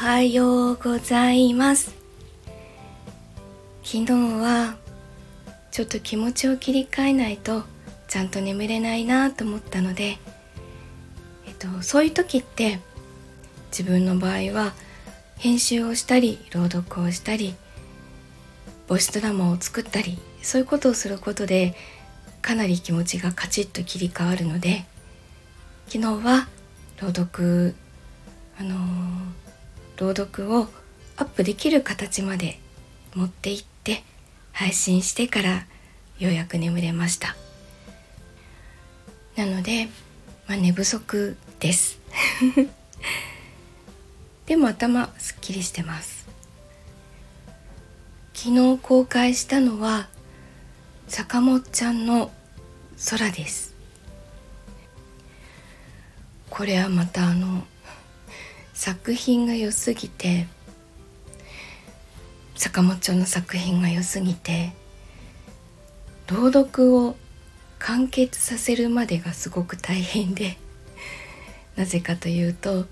はようございます。昨日はちょっと気持ちを切り替えないとちゃんと眠れないなと思ったので、そういう時って自分の場合は編集をしたり朗読をしたりボイスドラマを作ったり、そういうことをすることでかなり気持ちがカチッと切り替わるので、昨日は朗読をアップできる形まで持っていって配信してからようやく眠れました。なので、寝不足ですでも頭すっきりしてます。昨日公開したのは坂本ちゃんの空です。これはまた作品が良すぎて、坂本ちゃんの作品が良すぎて、朗読を完結させるまでがすごく大変で、なぜかというと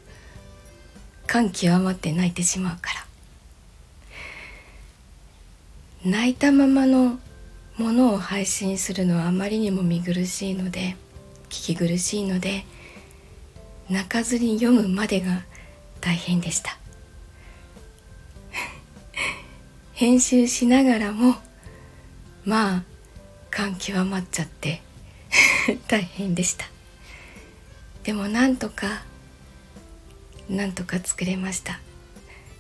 感極まって泣いてしまうから、泣いたままのものを配信するのはあまりにも見苦しいので、聞き苦しいので、泣かずに読むまでが大変でした編集しながらも感極まっちゃって大変でした。でもなんとか作れました。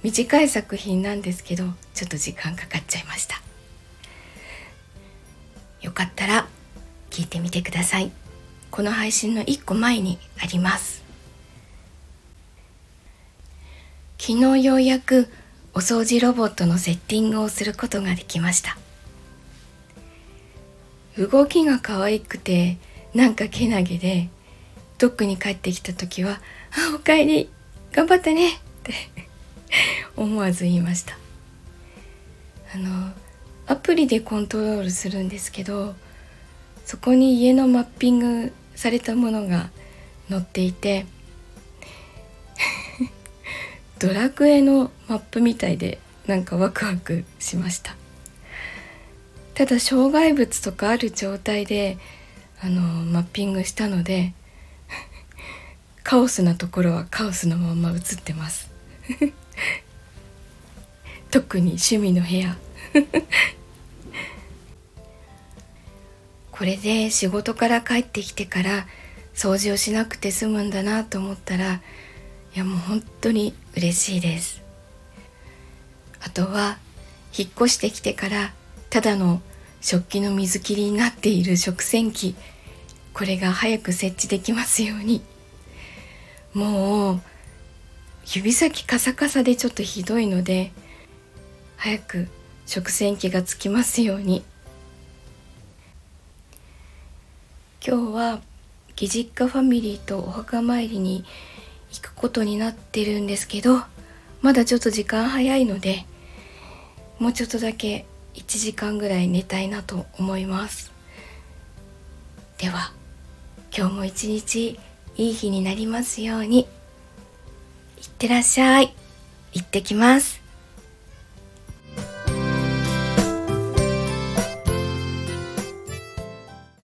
短い作品なんですけど、ちょっと時間かかっちゃいました。よかったら聞いてみてください。この配信の1個前にあります。昨日ようやくお掃除ロボットのセッティングをすることができました。動きが可愛くて、なんかけなげで、ドックに帰ってきた時はおかえり頑張ったねって思わず言いました。アプリでコントロールするんですけど、そこに家のマッピングされたものが載っていてドラクエのマップみたいで、なんかワクワクしました。ただ障害物とかある状態でマッピングしたのでカオスなところはカオスのまま映ってます特に趣味の部屋これで仕事から帰ってきてから掃除をしなくて済むんだなと思ったら、いやもう本当に嬉しいです。あとは引っ越してきてからただの食器の水切りになっている食洗機、これが早く設置できますように。もう指先カサカサでちょっとひどいので、早く食洗機がつきますように。今日は義実家ファミリーとお墓参りに行くことになってるんですけど、まだちょっと時間早いので、もうちょっとだけ1時間ぐらい寝たいなと思います。では今日も一日いい日になりますように。いってらっしゃい。行ってきます。